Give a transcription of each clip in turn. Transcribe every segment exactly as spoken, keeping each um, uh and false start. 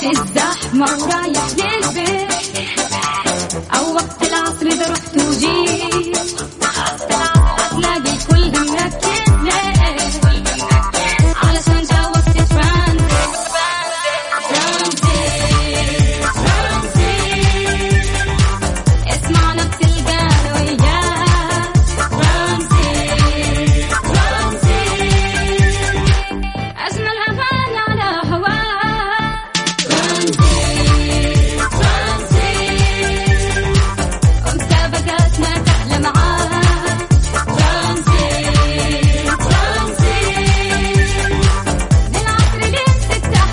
ورايح الزحمة ورايح للبيت أو وقت العصر إذا رحت وجيت هتلاقي الكل ده مركز ليه علشان جوزت ترانزيت. ترانزيت ترانزيت اسمعنا بتلقانا وياك. ترانزيت ترانزيت أجمل أغاني على هواك. ترانزيت ترانزيت ومسابقاتنا تحلى معاك. ترانزيت ترانزيت للعصر اللي بتفتح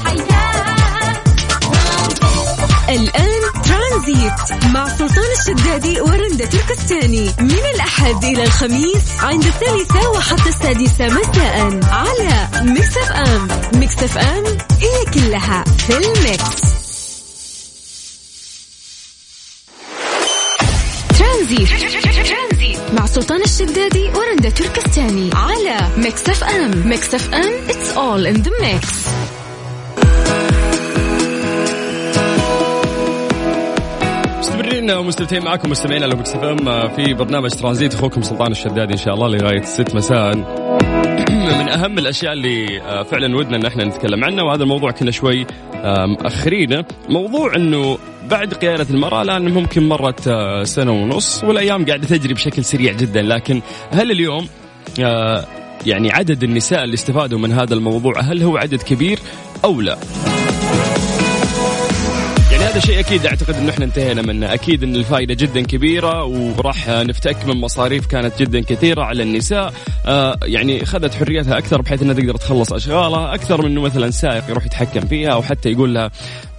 حياك. ترانزيت الآن ترانزيت مع سلطان الشدادي ورندة تركستاني من الأحد إلى الخميس عند الثالثة وحتى السادسة مساء على ميكس إف إم. ميكس إف إم هي كلها في الميكس. ترانزيت مع سلطان الشدادي ورندة تركستاني على ميكس إف إم. ميكس إف إم it's all in the mix. مستمرين ومستمتعين معكم مستمعين على ميكس إف إم في برنامج ترانزيت. اخوكم سلطان الشدادي ان شاء الله لغايه ست مساء. من اهم الاشياء اللي فعلا ودنا ان احنا نتكلم عنها، وهذا الموضوع كنا شوي مأخرينه، موضوع انه بعد قيادة المرأة الآن ممكن مرت سنة ونص والأيام قاعدة تجري بشكل سريع جدا، لكن هل اليوم يعني عدد النساء اللي استفادوا من هذا الموضوع هل هو عدد كبير أو لا؟ يعني هذا شيء أكيد أعتقد أنه إحنا انتهينا منه، أكيد أن الفائدة جدا كبيرة وراح نفتك من مصاريف كانت جدا كثيرة على النساء، يعني خذت حريتها أكثر بحيث أنها تقدر تخلص أشغالها أكثر من أنه مثلا سائق يروح يتحكم فيها أو حتى يقول لها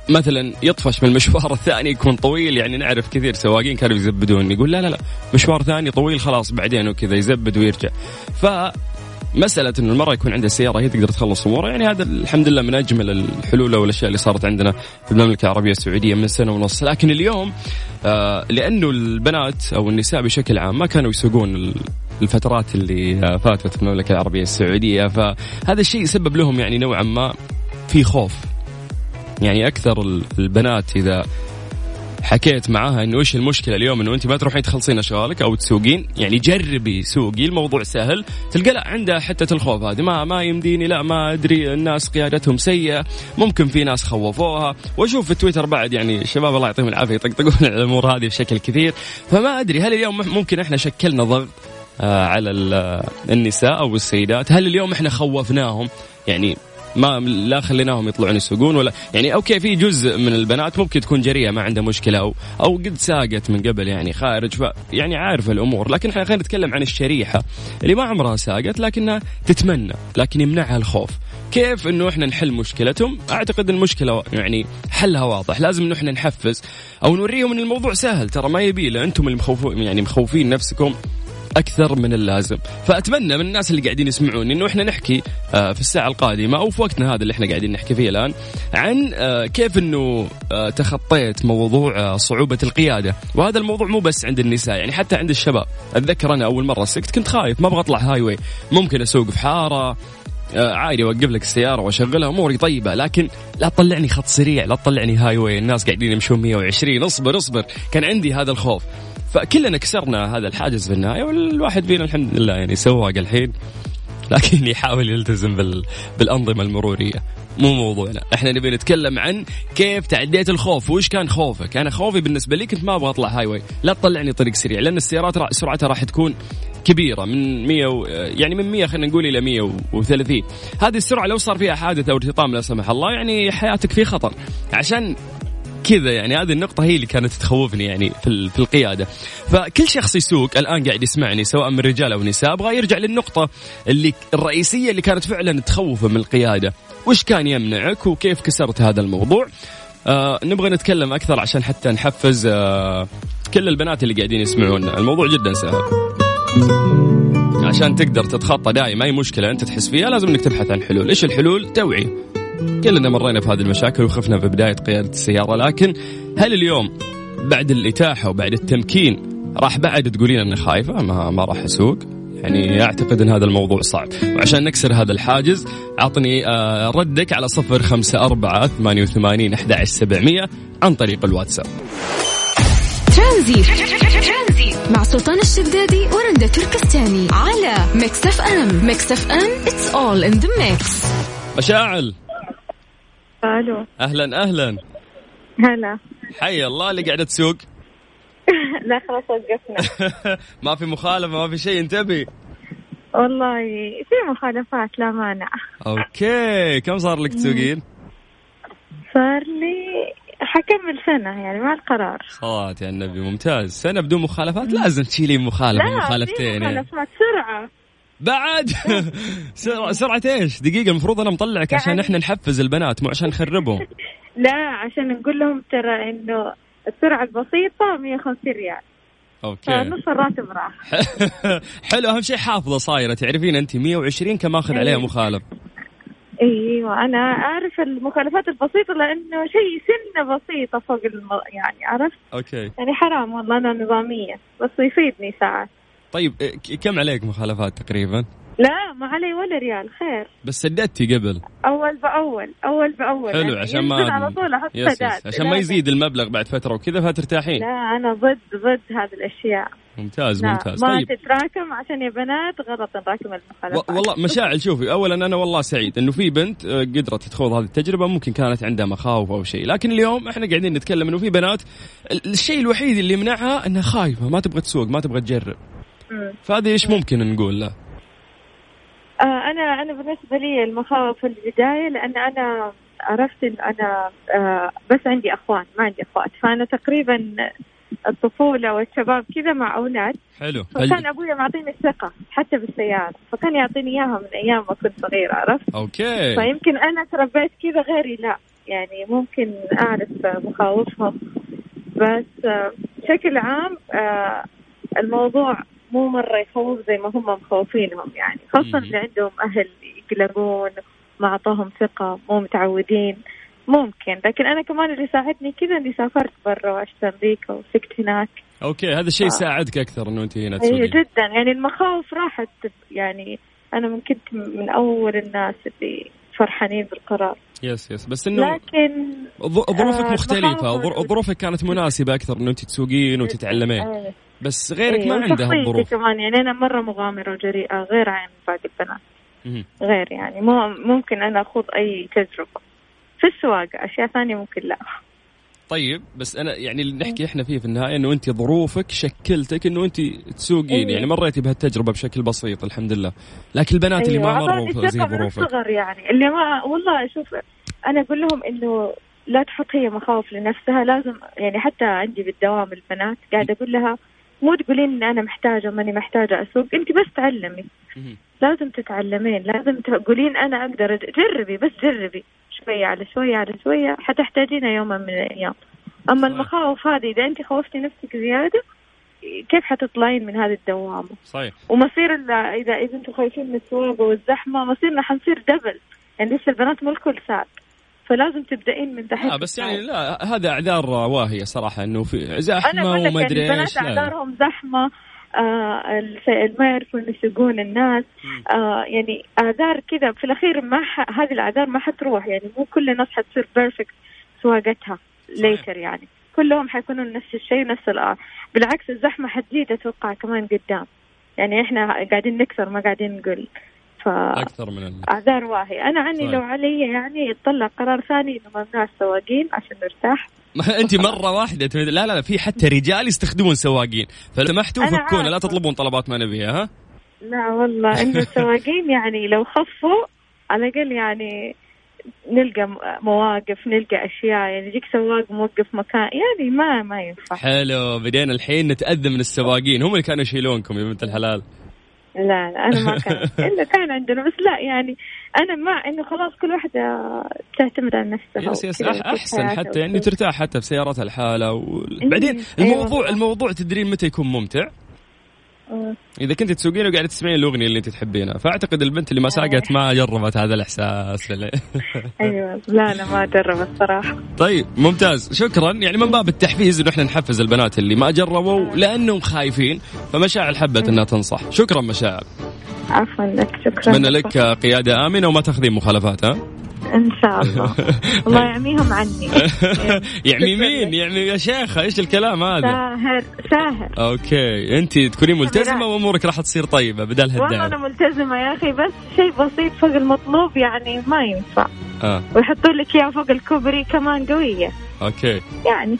مثلا يطفش من المشوار الثاني يكون طويل. يعني نعرف كثير سواقين كانوا يزبدون يقول لا لا لا مشوار ثاني طويل خلاص بعدين وكذا يزبد ويرجع. فمسألة أن المرة يكون عندها سيارة هي تقدر تخلص أمورها، يعني هذا الحمد لله من أجمل الحلول والأشياء اللي صارت عندنا في المملكة العربية السعودية من سنة ونص. لكن اليوم آه لأنه البنات أو النساء بشكل عام ما كانوا يسوقون الفترات اللي فاتت في المملكة العربية السعودية، فهذا الشيء سبب لهم يعني نوعا ما في خوف. يعني أكثر البنات إذا حكيت معاها إنه إيش المشكلة اليوم إنه أنت ما تروحين تخلصين أشغالك أو تسوقين، يعني جربي سوقي الموضوع سهل، تلقى لا عندها حتة الخوف هذه، ما ما يمديني، لا ما أدري الناس قيادتهم سيئة، ممكن في ناس خوفوها. وأشوف في تويتر بعد يعني الشباب الله يعطيهم العافية يطقطقون على الأمور هذه بشكل كثير. فما أدري هل اليوم ممكن إحنا شكلنا ضغط على النساء أو السيدات؟ هل اليوم إحنا خوفناهم؟ يعني ما لا خليناهم يطلعون يسوقون ولا يعني أوكي في جزء من البنات ممكن تكون جريئة ما عندها مشكلة أو أو قد ساقت من قبل يعني خارج ف يعني عارفة الأمور، لكن إحنا خلينا نتكلم عن الشريحة اللي ما عمرها ساقت لكنها تتمنى لكن يمنعها الخوف. كيف إنه إحنا نحل مشكلتهم؟ أعتقد المشكلة يعني حلها واضح، لازم إنه إحنا نحفز أو نوريهم إن الموضوع سهل، ترى ما يبي له أنتم اللي مخوفين يعني مخوفين نفسكم أكثر من اللازم. فأتمنى من الناس اللي قاعدين يسمعون إنه إحنا نحكي في الساعة القادمة أو في وقتنا هذا اللي إحنا قاعدين نحكي فيه الآن عن كيف إنه تخطيت موضوع صعوبة القيادة، وهذا الموضوع مو بس عند النساء يعني حتى عند الشباب. أتذكر أنا أول مرة سكت كنت خايف ما أبغى أطلع هايوي، ممكن أسوق في حارة عادي أوقف لك السيارة وأشغلها أموري طيبة، لكن لا تطلعني خط سريع، لا تطلعني هايوي الناس قاعدين يمشون مية وعشرين، أصبر أصبر كان عندي هذا الخوف. فكلنا كسرنا هذا الحاجز في النهاية، والواحد فينا الحمد لله يعني سواق الحين لكن يحاول يلتزم بال... بالأنظمة المرورية. مو موضوعنا، احنا نبي نتكلم عن كيف تعديت الخوف وإيش كان خوفك. أنا خوفي بالنسبة لي كنت ما أبغى أطلع هايوي، لا تطلعني طريق سريع لأن السيارات را... سرعتها راح تكون كبيرة من مية و... يعني من مية خلينا نقول إلى مية وثلاثين، هذه السرعة لو صار فيها حادث أو ارتطام لا سمح الله يعني حياتك في خطر. عشان كذا يعني هذه النقطة هي اللي كانت تخوفني يعني في في القيادة. فكل شخص يسوق الآن قاعد يسمعني سواء من رجال أو نساء أبغى يرجع للنقطة اللي الرئيسية اللي كانت فعلا تخوفه من القيادة، وش كان يمنعك وكيف كسرت هذا الموضوع. آه نبغى نتكلم أكثر عشان حتى نحفز آه كل البنات اللي قاعدين يسمعونا. الموضوع جدا سهل، عشان تقدر تتخطى دائما أي مشكلة أنت تحس فيها لازم إنك تبحث عن حلول. إيش الحلول؟ توعية. كلنا مرينا في هذه المشاكل وخفنا في بداية قيادة السيارة، لكن هل اليوم بعد الإتاحة وبعد التمكين راح بعد تقولين أنا خايفة ما, ما راح أسوق؟ يعني أعتقد أن هذا الموضوع صعب. وعشان نكسر هذا الحاجز أعطني ردك على صفر خمسة أربعة ثمانية وثمانين أحد عشر سبعمية عن طريق الواتساب. ترانزيت مع سلطان الشدادي ورندا تركستاني على ميكس إف إم. ميكس إف إم it's all in the mix. مشاعل. ألو. أهلا أهلا. هلا. حي الله اللي قاعدة تسوق. لا خلاص وقفنا. ما في مخالفة ما في شيء انتبهي. والله في مخالفات لا مانع. أوكي كم صار لك تسوقين؟ صار لي حكمل سنة يعني مع القرار. صوت يا النبي ممتاز. سنة بدون مخالفات لازم تشيلين مخالفة مخالفتين. لا مخالفات سرعة. بعد سرعة إيش دقيقة المفروض أنا مطلعك عشان إحنا نحفز البنات مو عشان نخربهم. لا عشان نقول لهم ترى إنه السرعة البسيطة مية وخمسين ريال. أوكي. نص الراتب راح. حلو أهم شيء حافظة صايرة تعرفين أنت مية وعشرين كم أخذ عليها مخالف. ايوه انا اعرف المخالفات البسيطه لانه شيء سنه بسيطه فوق الم... يعني عرفت اوكي يعني حرام والله انا نظاميه بس يفيدني ساعات. طيب كم عليك مخالفات تقريبا؟ لا ما علي ولا ريال خير بس سددتي قبل اول باول اول باول حلو يعني عشان ما على طول احط سداد عشان ما يزيد المبلغ بعد فتره وكذا فترتاحين. لا انا ضد ضد هذه الاشياء. ممتاز لا. ممتاز ما طيب. تتراكم عشان يا بنات غلط نراكم المخالفات. و- والله مشاعل شوفي اولا انا والله سعيد انه في بنت قدرت تخوض هذه التجربه ممكن كانت عندها مخاوف او شيء لكن اليوم احنا قاعدين نتكلم انه في بنات الشيء الوحيد اللي يمنعها انها خايفه ما تبغى تسوق ما تبغى تجرب م. فهذا ايش ممكن نقول له؟ آه انا انا بالنسبه لي المخاوف في البدايه لان انا عرفت ان انا آه بس عندي اخوان ما عندي اخوات فانا تقريبا الطفولة والشباب كذا مع أولاد. حلو. فكان أبويا معطيني الثقة حتى بالسيارة فكان يعطيني إياها من أيام ما كنت صغيرة عرفت. أوكي. فيمكن أنا تربيت كذا غيري لا يعني ممكن أعرف مخاوفهم بس بشكل عام الموضوع مو مرة يخوف زي ما هم مخوفينهم يعني خاصة اللي عندهم أهل يقلقون ما أعطوهم ثقة مو متعودين ممكن لكن أنا كمان اللي ساعدني كذا اللي سافرت برا وأشتريك وسكت هناك. أوكي هذا الشيء ساعدك أكثر إنه أنت هنا تسوقين. جدا يعني المخاوف راحت يعني أنا من كنت من أول الناس اللي فرحانين بالقرار. يس يس بس إنه لكن ظروفك آه مختلفة ظروفك كانت مناسبة أكثر إنه أنت تسوقين وتتعلمين آه. بس غيرك ما عندها الظروف كمان يعني أنا مرة مغامرة وجريئة غير عن باقي البنات غير يعني مو ممكن أنا أخوض أي تجربة في السواقة أشياء ثانية ممكن لا. طيب بس أنا يعني اللي نحكي إحنا فيه في النهاية إنه أنت ظروفك شكلتك إنه أنت تسوقين أيوه. يعني مريتي بهالتجربة بشكل بسيط الحمد لله لكن البنات أيوه. اللي ما مروا زي ظروفك يعني اللي ما والله أشوف أنا أقول لهم إنه لا تحط هي مخاوف لنفسها لازم يعني حتى عندي بالدوام البنات قاعدة أقول لها مو تقولين إن أنا محتاجة ماني محتاجة أسوق أنت بس تعلمي لازم تتعلمين لازم تقولين أنا أقدر جربي بس جربي شوية على شوية على شوية حتحتاجينها يوما من الأيام. أما المخاوف هذه إذا أنت خوفتي نفسك زيادة كيف حتطلعين من هذه الدوامة؟ صحيح. ومصير إذا إذا أنتوا خايفين من السواقة والزحمة مصيرنا حنصير دبل يعني لسه البنات مو الكل ساعد فلازم تبدأين من تحت. آه بس يعني لا هذا أعذار واهية صراحة إنه في زحمة وما أدري إيش. البنات أعذارهم زحمة آه ما يعرفون يسوقون الناس آه يعني أعذار كذا في الأخير ما ح... هذه الأعذار ما حتروح يعني مو كل الناس حتصير بيرفكت سواقتها ليتر يعني كلهم حيكونوا نفس الشيء نفس الأ بالعكس الزحمة حتزيد أتوقع كمان قدام يعني إحنا قاعدين نكسر ما قاعدين نقول ف... أكثر من أعذار واهي أنا عني صحيح. لو علي يعني يطلع قرار ثاني إنه ممنوع السواقين عشان نرتاح. أنت مرة واحدة لا لا لا في حتى رجال يستخدمون سواقين فسمحتوا فكونا لا تطلبون طلبات ما نبيها ها؟ لا والله إنه السواقين يعني لو خفوا على الأقل يعني نلقى مواقف نلقى أشياء يعني يجيك سواق موقف مكان يعني ما ما ينفع. حلو بدينا الحين نتأذى من السواقين هم اللي كانوا يشيلونكم يا بنت الحلال. لا لا أنا ما كان إلا كان عندنا بس لا يعني أنا ما إنه خلاص كل واحدة تعتمد على نفسها. يس يس أحسن حتى يعني ترتاح حتى في سيارتها الحالة وبعدين الموضوع الموضوع تدرين متى يكون ممتع إذا كنت تسوقين وقاعدة تسمعين الأغنية اللي أنت تحبينها، فأعتقد البنت اللي ما ساقت ما جربت هذا الإحساس. أيوة لا أنا ما جربت صراحة. طيب ممتاز، شكرا. يعني من باب التحفيز إنه إحنا نحفز البنات اللي ما جربوا لأنهم خايفين، فمشاعل حبت إنها تنصح. شكرا مشاعل. عفوا لك، شكرا. أتمنى لك قيادة آمنة وما تأخذين مخالفات. ها إن شاء الله. الله يعميهم عني. يعني مين يعني يا شيخة؟ إيش الكلام هذا؟ ساهر ساهر. أوكي أنت تكونين ملتزمة وأمورك راح تصير طيبة بدل هالدعم. والله أنا ملتزمة يا أخي، بس شيء بسيط فوق المطلوب يعني ما ينفع. آه. ويحطوا لك إياه فوق الكوبري كمان قوية. أوكي يعني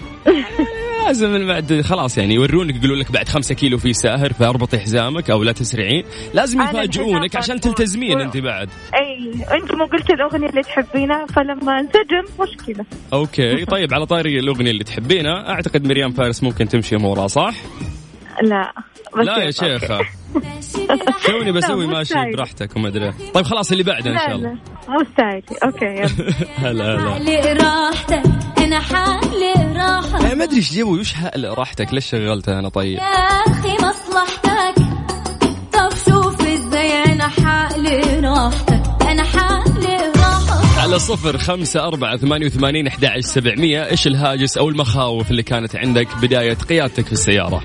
لازم بعد خلاص يعني يورونك، يقولوا لك بعد خمسة كيلو في ساهر فاربطي حزامك أو لا تسرعين، لازم يفاجئونك عشان تلتزمين أنت بعد. أي أنت مو قلت الأغنية اللي تحبينها، فلما انسجم مشكلة. أوكي طيب، على طاري الأغنية اللي تحبينها، أعتقد مريم فارس ممكن تمشي مورا صح؟ لا لا يا شيخة شوني بسوي ماشي براحتك وما أدري. طيب خلاص اللي بعده إن شاء الله. مستعدي؟ أوكي يلا. هلا هلا. راحتك أنا حالي راحة. ما أدري إيش جيبوا يش هلا راحتك، ليش شغلتها أنا؟ طيب يا أخي مصلحتك، طب شوف إزاي أنا حالي راحتك، أنا حالي راحة. على صفر خمسة أربعة ثمانية وثمانين أحد عشر سبعمية. إيش الهاجس أو المخاوف اللي كانت عندك بداية قيادتك في السيارة؟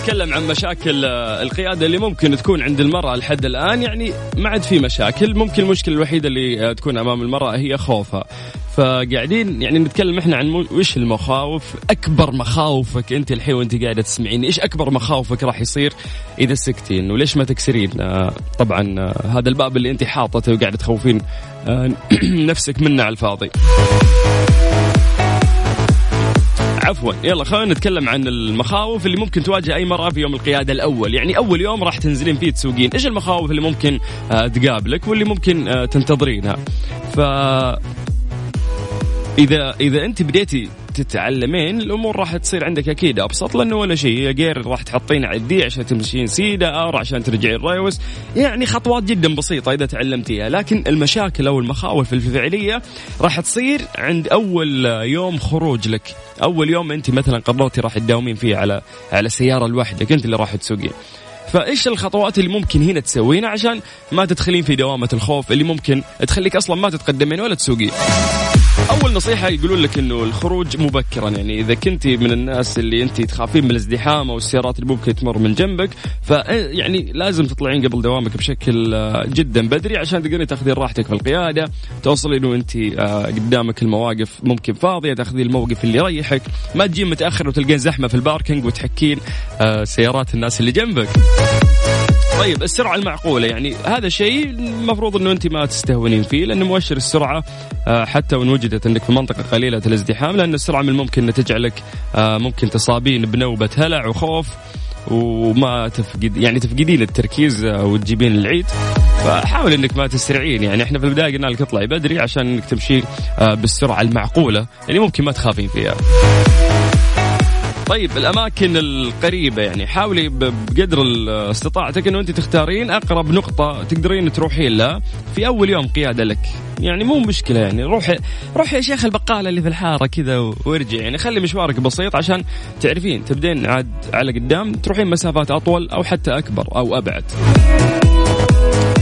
نتكلم عن مشاكل القيادة اللي ممكن تكون عند المرأة لحد الآن، يعني ما عاد في مشاكل. ممكن المشكلة الوحيدة اللي تكون أمام المرأة هي خوفها، فقاعدين يعني نتكلم إحنا عن وش المخاوف. أكبر مخاوفك أنت الحين وأنت قاعدة تسمعين، إيش أكبر مخاوفك راح يصير إذا سكتين؟ وليش ما تكسرين طبعا هذا الباب اللي أنت حاطته وقاعدة تخوفين نفسك منه على الفاضي؟ عفوا يلا خلينا نتكلم عن المخاوف اللي ممكن تواجه أي مرأة في يوم القيادة الأول. يعني أول يوم راح تنزلين فيه تسوقين، إيش المخاوف اللي ممكن تقابلك واللي ممكن تنتظرينها؟ فإذا إذا أنت بديتي تتعلمين الأمور راح تصير عندك أكيد أبسط، لأنه ولا شيء غير راح تحطين عدي عشان تمشين سيدة أو عشان ترجعين الريوس، يعني خطوات جدا بسيطة إذا تعلمتيها. لكن المشاكل أو المخاوف الفعلية راح تصير عند أول يوم خروج لك، أول يوم أنت مثلا قررتي راح تداومين فيه على على سيارة لوحدك، أنت اللي راح تسوقين. فإيش الخطوات اللي ممكن هنا تسوينها عشان ما تدخلين في دوامة الخوف اللي ممكن تخليك أصلا ما تتقدمين ولا تسوقين؟ أول نصيحة يقولون لك إنه الخروج مبكرا، يعني إذا كنتي من الناس اللي أنتي تخافين من الازدحام أو السيارات اللي ممكن تمر من جنبك، فيعني لازم تطلعين قبل دوامك بشكل جدا بدري عشان تقدرين تاخذين راحتك في القيادة، توصلين وأنتي قدامك المواقف ممكن فاضية، تاخذين الموقف اللي يريحك، ما تجين متأخر وتلقين زحمة في الباركينج وتحكين سيارات الناس اللي جنبك. طيب السرعة المعقولة، يعني هذا شيء المفروض أنه أنت ما تستهونين فيه، لأن مؤشر السرعة حتى وإن وجدت أنك في منطقة قليلة الازدحام، لأن السرعة من الممكن أن تجعلك ممكن تصابين بنوبة هلع وخوف وما تفقد يعني تفقدين التركيز وتجيبين العيد. فحاول أنك ما تسرعين، يعني إحنا في البداية قلنا لك اطلعي بدري عشان أنك تمشي بالسرعة المعقولة اللي ممكن ما تخافين فيها. طيب الأماكن القريبة، يعني حاولي بقدر استطاعتك أنه أنت تختارين أقرب نقطة تقدرين تروحين لها في أول يوم قيادة لك. يعني مو مشكلة، يعني روحي روحي يا شيخ البقالة اللي في الحارة كذا وارجع، يعني خلي مشوارك بسيط عشان تعرفين تبدين عاد على قدام تروحين مسافات أطول أو حتى أكبر أو أبعد.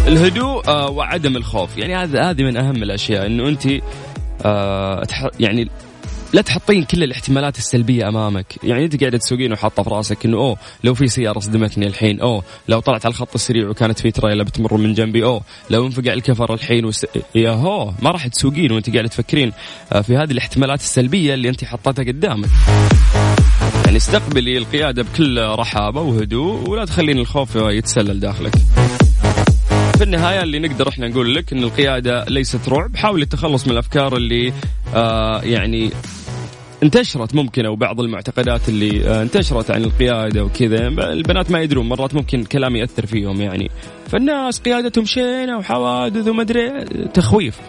الهدوء وعدم الخوف، يعني هذا هذه من أهم الأشياء، أنه أنت يعني لا تحطين كل الاحتمالات السلبية أمامك. يعني أنت قاعدة تسوقين وحاطة في رأسك إنه أوه لو في سيارة صدمتني الحين، أوه لو طلعت على الخط السريع وكانت في تريلا بتمر من جنبي، أوه لو انفقع الكفر الحين وس... يا هو ما راح تسوقين وأنت قاعدة تفكرين في هذه الاحتمالات السلبية اللي أنت حطتها قدامك. يعني استقبلي القيادة بكل رحابة وهدوء ولا تخلين الخوف يتسلل داخلك. في النهاية اللي نقدر احنا نقول لك ان القيادة ليست رعب. حاول التخلص من الافكار اللي آه يعني انتشرت ممكن, او بعض المعتقدات اللي آه انتشرت عن القيادة وكذا. البنات ما يدرون مرات ممكن كلام يأثر فيهم يعني, فالناس قيادتهم شينة وحوادث وما ادري, تخويف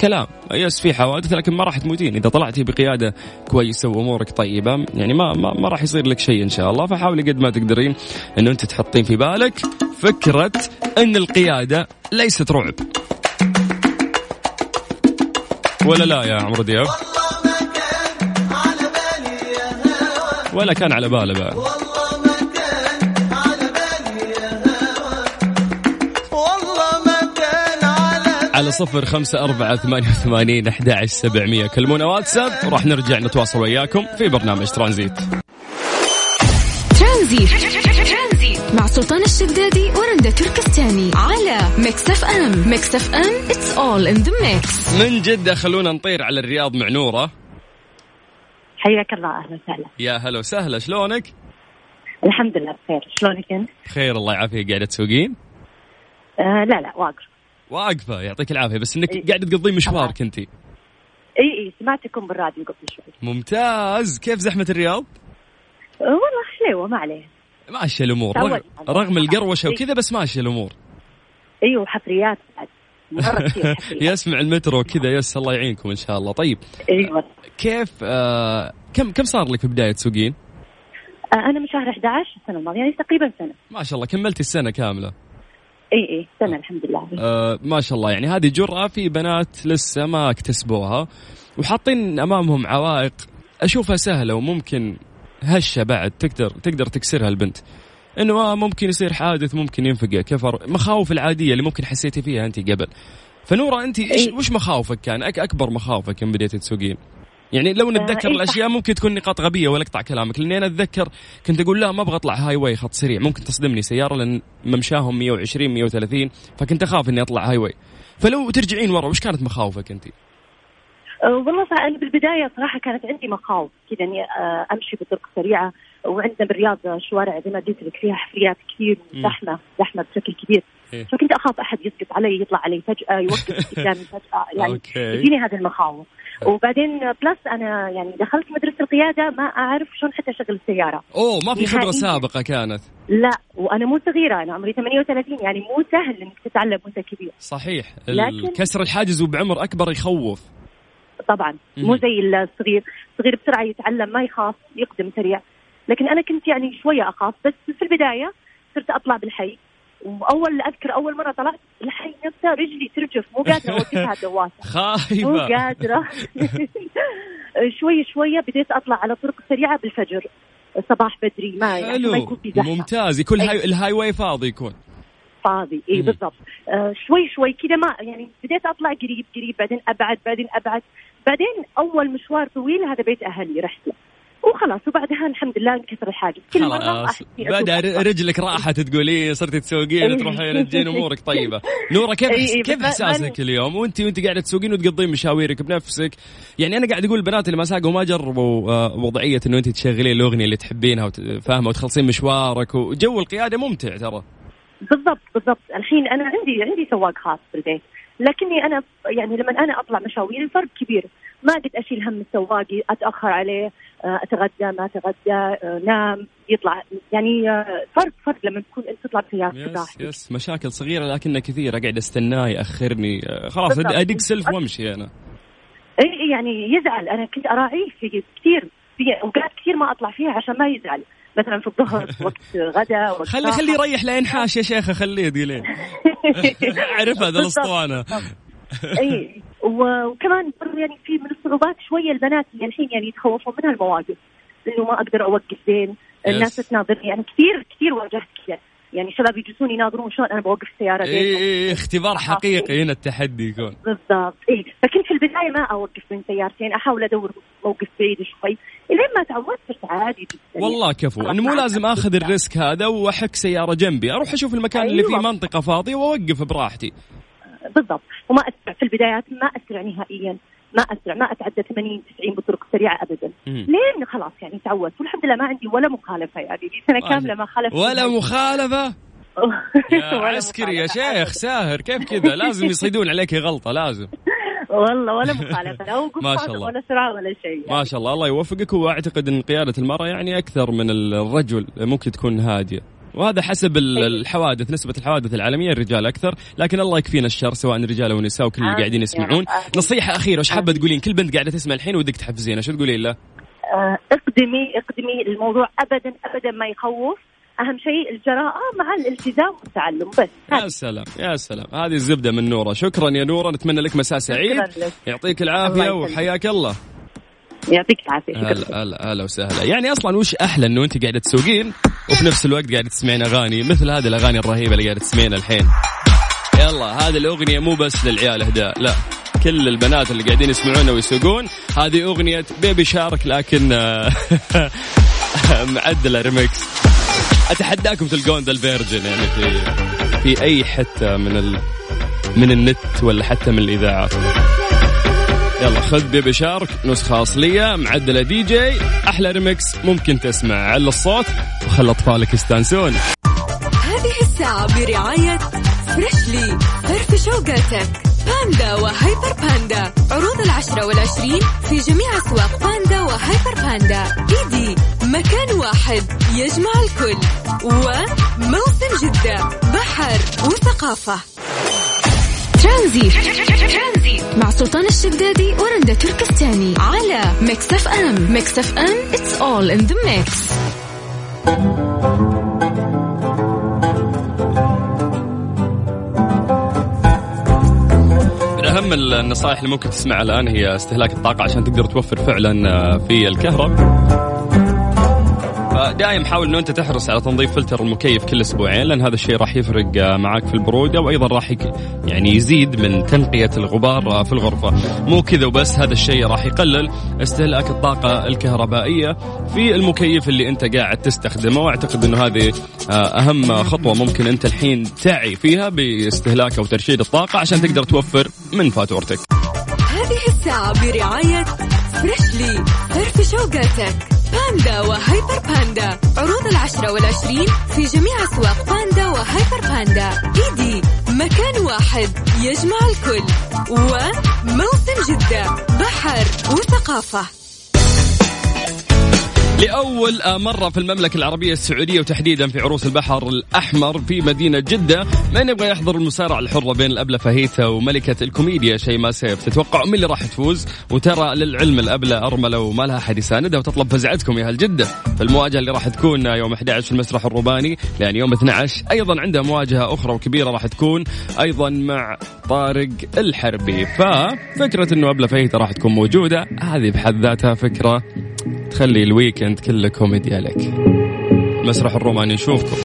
كلام. يس في حوادث لكن ما راح تموتين اذا طلعتي بقياده كويسه وامورك طيبه, يعني ما ما, ما راح يصير لك شيء ان شاء الله. فحاولي قد ما تقدرين انه انت تحطين في بالك فكره ان القياده ليست رعب. ولا لا يا عمرو دياب؟ ولا كان على باله بقى. على صفر خمسة أربعة ثمانية وثمانين أحد عشر سبعمية كلمونا واتساب, وراح نرجع نتواصل وياكم في برنامج ترانزيت. ترانزيت, ترانزيت. مع سلطان الشدادي ورندا تركستاني على ميكس إف إم. ميكس إف إم it's all in the mix. من جدة خلونا نطير على الرياض مع نوره. حياك الله, أهلا وسهلا. يا هلا وسهلا, شلونك؟ الحمد لله بخير, شلونك أنت؟ خير الله يعافيك. قاعدة تسوقين؟ أه لا لا واقف واقفة. يعطيك العافية. بس إنك إيه. قاعدة تقضي مشوار كنتي؟ إي إي سمعتكم بالراديو قبل شوي. ممتاز. كيف زحمة الرياض؟ والله حلوة ما عليه, ماشية الأمور رغم, رغم القروشة إيه. وكذا بس ماشية الأمور. إي وحفريات بعد مرة كثير حفريات. يسمع المترو كذا. يس الله يعينكم إن شاء الله. طيب إيه. كيف آه كم كم صار لك في بداية تسوقين؟ آه أنا من شهر أحد عشر السنة الماضية, يعني تقريبا سنة. ما شاء الله كملتي السنة كاملة. اي اي سنة الحمد لله. آه ما شاء الله, يعني هذه جرأة في بنات لسه ما اكتسبوها وحاطين امامهم عوائق اشوفها سهلة وممكن هشة بعد تقدر تقدر تكسرها البنت. انه آه ممكن يصير حادث, ممكن ينفجأ كفر, مخاوف العادية اللي ممكن حسيتي فيها انت قبل. فنورة انت إيش وش مخاوفك كان أك اكبر مخاوفك من بداية تسوقين؟ يعني لو نتذكر آه الاشياء ممكن تكون نقاط غبية ولا اقطع كلامك, لاني انا اتذكر كنت اقول لا ما ابغى اطلع هاي واي خط سريع ممكن تصدمني سيارة لان ممشاهم مية وعشرين مية وثلاثين, فكنت اخاف اني اطلع هاي واي. فلو ترجعين ورا وش كانت مخاوفك انت؟ أه والله انا بالبداية صراحة كانت عندي مخاوف كذا اني امشي بطرق سريعة, وعندنا بالرياض شوارع زي ما قلت لك فيها حفريات كثير وزحمة زحمة بشكل كبير. فكنت أخاف أحد يسقط علي, يطلع علي فجأة, يوقف قدامي فجأة, يعني يجيني هذه المخاوف. وبعدين بلس أنا يعني دخلت مدرسة القيادة ما أعرف شلون حتى أشغل السيارة. أوه ما في خبرة سابقة كانت. لا وأنا مو صغيرة, أنا عمري ثمانية وثلاثين, يعني مو سهل إنك تتعلم وأنت كبير. صحيح لكن كسر الحاجز وبعمر أكبر يخوف طبعا. مم. مو زي الصغير, صغير بسرعة يتعلم ما يخاف يقدم سريع, لكن أنا كنت يعني شوية أخاف. بس في البداية صرت أطلع بالحي, وأول أذكر أول مرة طلعت الحي نفسه رجلي ترجف, مو قادرة أوقفها الدواسة. خايفة مو قادرة. شوية شوية بديت أطلع على طرق سريعة بالفجر صباح بدري, ما يعني ما يكون في زحمة. ممتاز. يكون الهاي... الهاي واي فاضي, يكون فاضي. إيه بالضبط. آه شوي شوي كده ما يعني بديت أطلع قريب قريب, بعدين أبعد بعدين أبعد, بعدين أول مشوار طويل هذا بيت أهلي رحت له وخلاص, وبعدها الحمد لله انكسر الحاجز. كل مرة بدأ رجلك راحت, تقولي صرتي تسوقين تروحين تجين امورك طيبه. نوره كيف كيف احساسك اليوم وانت وانت قاعده تسوقين وتقضين مشاويرك بنفسك؟ يعني انا قاعد اقول البنات اللي ما ساقوا وما جربوا وضعيه انه انت تشغلين الاغنيه اللي تحبينها وفاهمه وتخلصين مشوارك, وجو القياده ممتع ترى. بالضبط بالضبط. الحين انا عندي عندي سواق خاص بالبيت, لكني انا يعني لما انا اطلع مشاوير الفرق كبير, ما قد اشيل هم السواقي اتاخر عليه, اتغدى ما اتغدى, نام يطلع, يعني فرق فرق لما تكون انت تطلع بسيارة صباح. يس مشاكل صغيره لكنها كثيره, قاعد استناه ياخرني خلاص ادق سلف وامشي انا. اي يعني يزعل, انا كنت اراعيه في كثير في اوقات كثير ما اطلع فيها عشان ما يزعل, مثلا في الظهر وقت غدا وقت خلي خلي يريح لين حاش يا شيخه, خليه ديلين. اعرف هذا الاسطوانه. اي وكمان يعني في من الصعوبات شويه البنات اللي الحين يعني يتخوفوا منها المواقف, انه ما اقدر اوقف زين, الناس تناظرني. يعني كثير كثير واجهت كذا, يعني شباب يجلسون يناظرون شلون انا بوقف السياره زين. اي اي اختبار حقيقي هنا, التحدي يكون. بالضبط. اي فكنت في البدايه ما اوقف بين سيارتين, احاول ادور موقف بعيد شوي لين ما تعودت عادي جدا. والله كفو انه مو لازم اخذ الريسك هذا واحك سياره جنبي, اروح اشوف المكان أيوة. اللي فيه منطقه فاضيه واوقف براحتي. بالضبط. وما أسرع في البدايات, ما أسرع نهائيا, ما أسرع, ما أتعدى ثمانين تسعين بطرق سريعة أبدا. لين خلاص يعني تعودت والحمد لله ما عندي ولا مخالفة, يعني سنة كاملة ما خالفت ولا مخالفة يا عسكري يا شيخ ساهر كيف كذا؟ لازم يصيدون عليك غلطة لازم. والله ولا مخالفة لا وقفات ولا سرعة ولا شيء يعني. ما شاء الله الله يوفقك. وأعتقد أن قيادة المرأة يعني أكثر من الرجل ممكن تكون هادية، وهذا حسب الحوادث، نسبة الحوادث العالمية الرجال أكثر، لكن الله يكفينا الشر سواء رجال أو نساء وكل اللي قاعدين يسمعون. نصيحة أخيرة وش حابة تقولين كل بنت قاعدة تسمع الحين ودك تحفزينها شو تقولين له؟ اقدمي اقدمي، الموضوع أبدا أبدا ما يخوف، أهم شيء الجراءة مع الالتزام والتعلم بس. يا سلام يا سلام، هذه الزبدة من نورة. شكرا يا نورة، نتمنى لك مساء سعيد، يعطيك العافية وحياك الله. يعطيك العافية. هلا هلا هلا وسهلا. يعني أصلا وش أحلى إنه أنت قاعدة تسوقين وفي نفس الوقت قاعدة تسمعين أغاني مثل هذه الأغاني الرهيبة اللي قاعدة تسمعينها الحين. يلا هذه الأغنية مو بس للعيال هداء، لا كل البنات اللي قاعدين يسمعونا ويسوقون، هذه أغنية بيبي شارك لكن معدلة ريمكس. أتحداكم تلقون ذا الفيرجن يعني في في أي حتة من ال من النت ولا حتى من الإذاعات. يلا خذ بيبي شارك نسخة أصلية معدلة دي جي، أحلى ريمكس ممكن تسمع. على الصوت وخلي أطفالك يستانسون. هذه الساعة برعاية فريشلي، فرف شوقاتك، باندا وهايبر باندا، عروض العشرة والعشرين في جميع أسواق باندا وهايبر باندا، ديدي مكان واحد يجمع الكل، وموسم جدة بحر وثقافة. ترانزيت مع سلطان الشدادي ورندا تركستاني على ميكس إف إم. ميكس إف إم it's all in the mix. أهم النصائح اللي ممكن تسمعها الآن هي استهلاك الطاقة عشان تقدر توفر فعلا في الكهرباء. دائما حاول أنه أنت تحرص على تنظيف فلتر المكيف كل أسبوعين، لأن هذا الشيء راح يفرق معاك في البرودة، وأيضا راح يعني يزيد من تنقية الغبار في الغرفة. مو كذا وبس، هذا الشيء راح يقلل استهلاك الطاقة الكهربائية في المكيف اللي أنت قاعد تستخدمه. وأعتقد أنه هذه أهم خطوة ممكن أنت الحين تعي فيها باستهلاك أو ترشيد الطاقة عشان تقدر توفر من فاتورتك. هذه الساعة برعاية فريشلي، فرف شوقاتك، باندا وهايبر باندا، عروض العشرة والعشرين في جميع أسواق باندا وهايبر باندا، إيدي مكان واحد يجمع الكل، وموسم جدة بحر وثقافة. لأول مرة في المملكة العربية السعودية وتحديدا في عروس البحر الأحمر في مدينة جدة من يبغى يحضر المصارعة الحرة بين الأبلة فهيتة وملكة الكوميديا شيماء سيف. تتوقع من اللي راح تفوز؟ وترى للعلم الأبلة أرملة وما لها حد يساندها وتطلب فزعتكم يا هالجدة. فالمواجهة اللي راح تكون يوم أحد عشر في المسرح الروباني، لأن يوم اثنا عشر أيضا عندها مواجهة أخرى وكبيرة راح تكون أيضا مع طارق الحربي. ففكرة إنه أبلة فهيتة راح تكون موجودة هذه بحد ذاتها فكرة تخلي الويكند كله كوميديا لك. المسرح الروماني نشوفكم.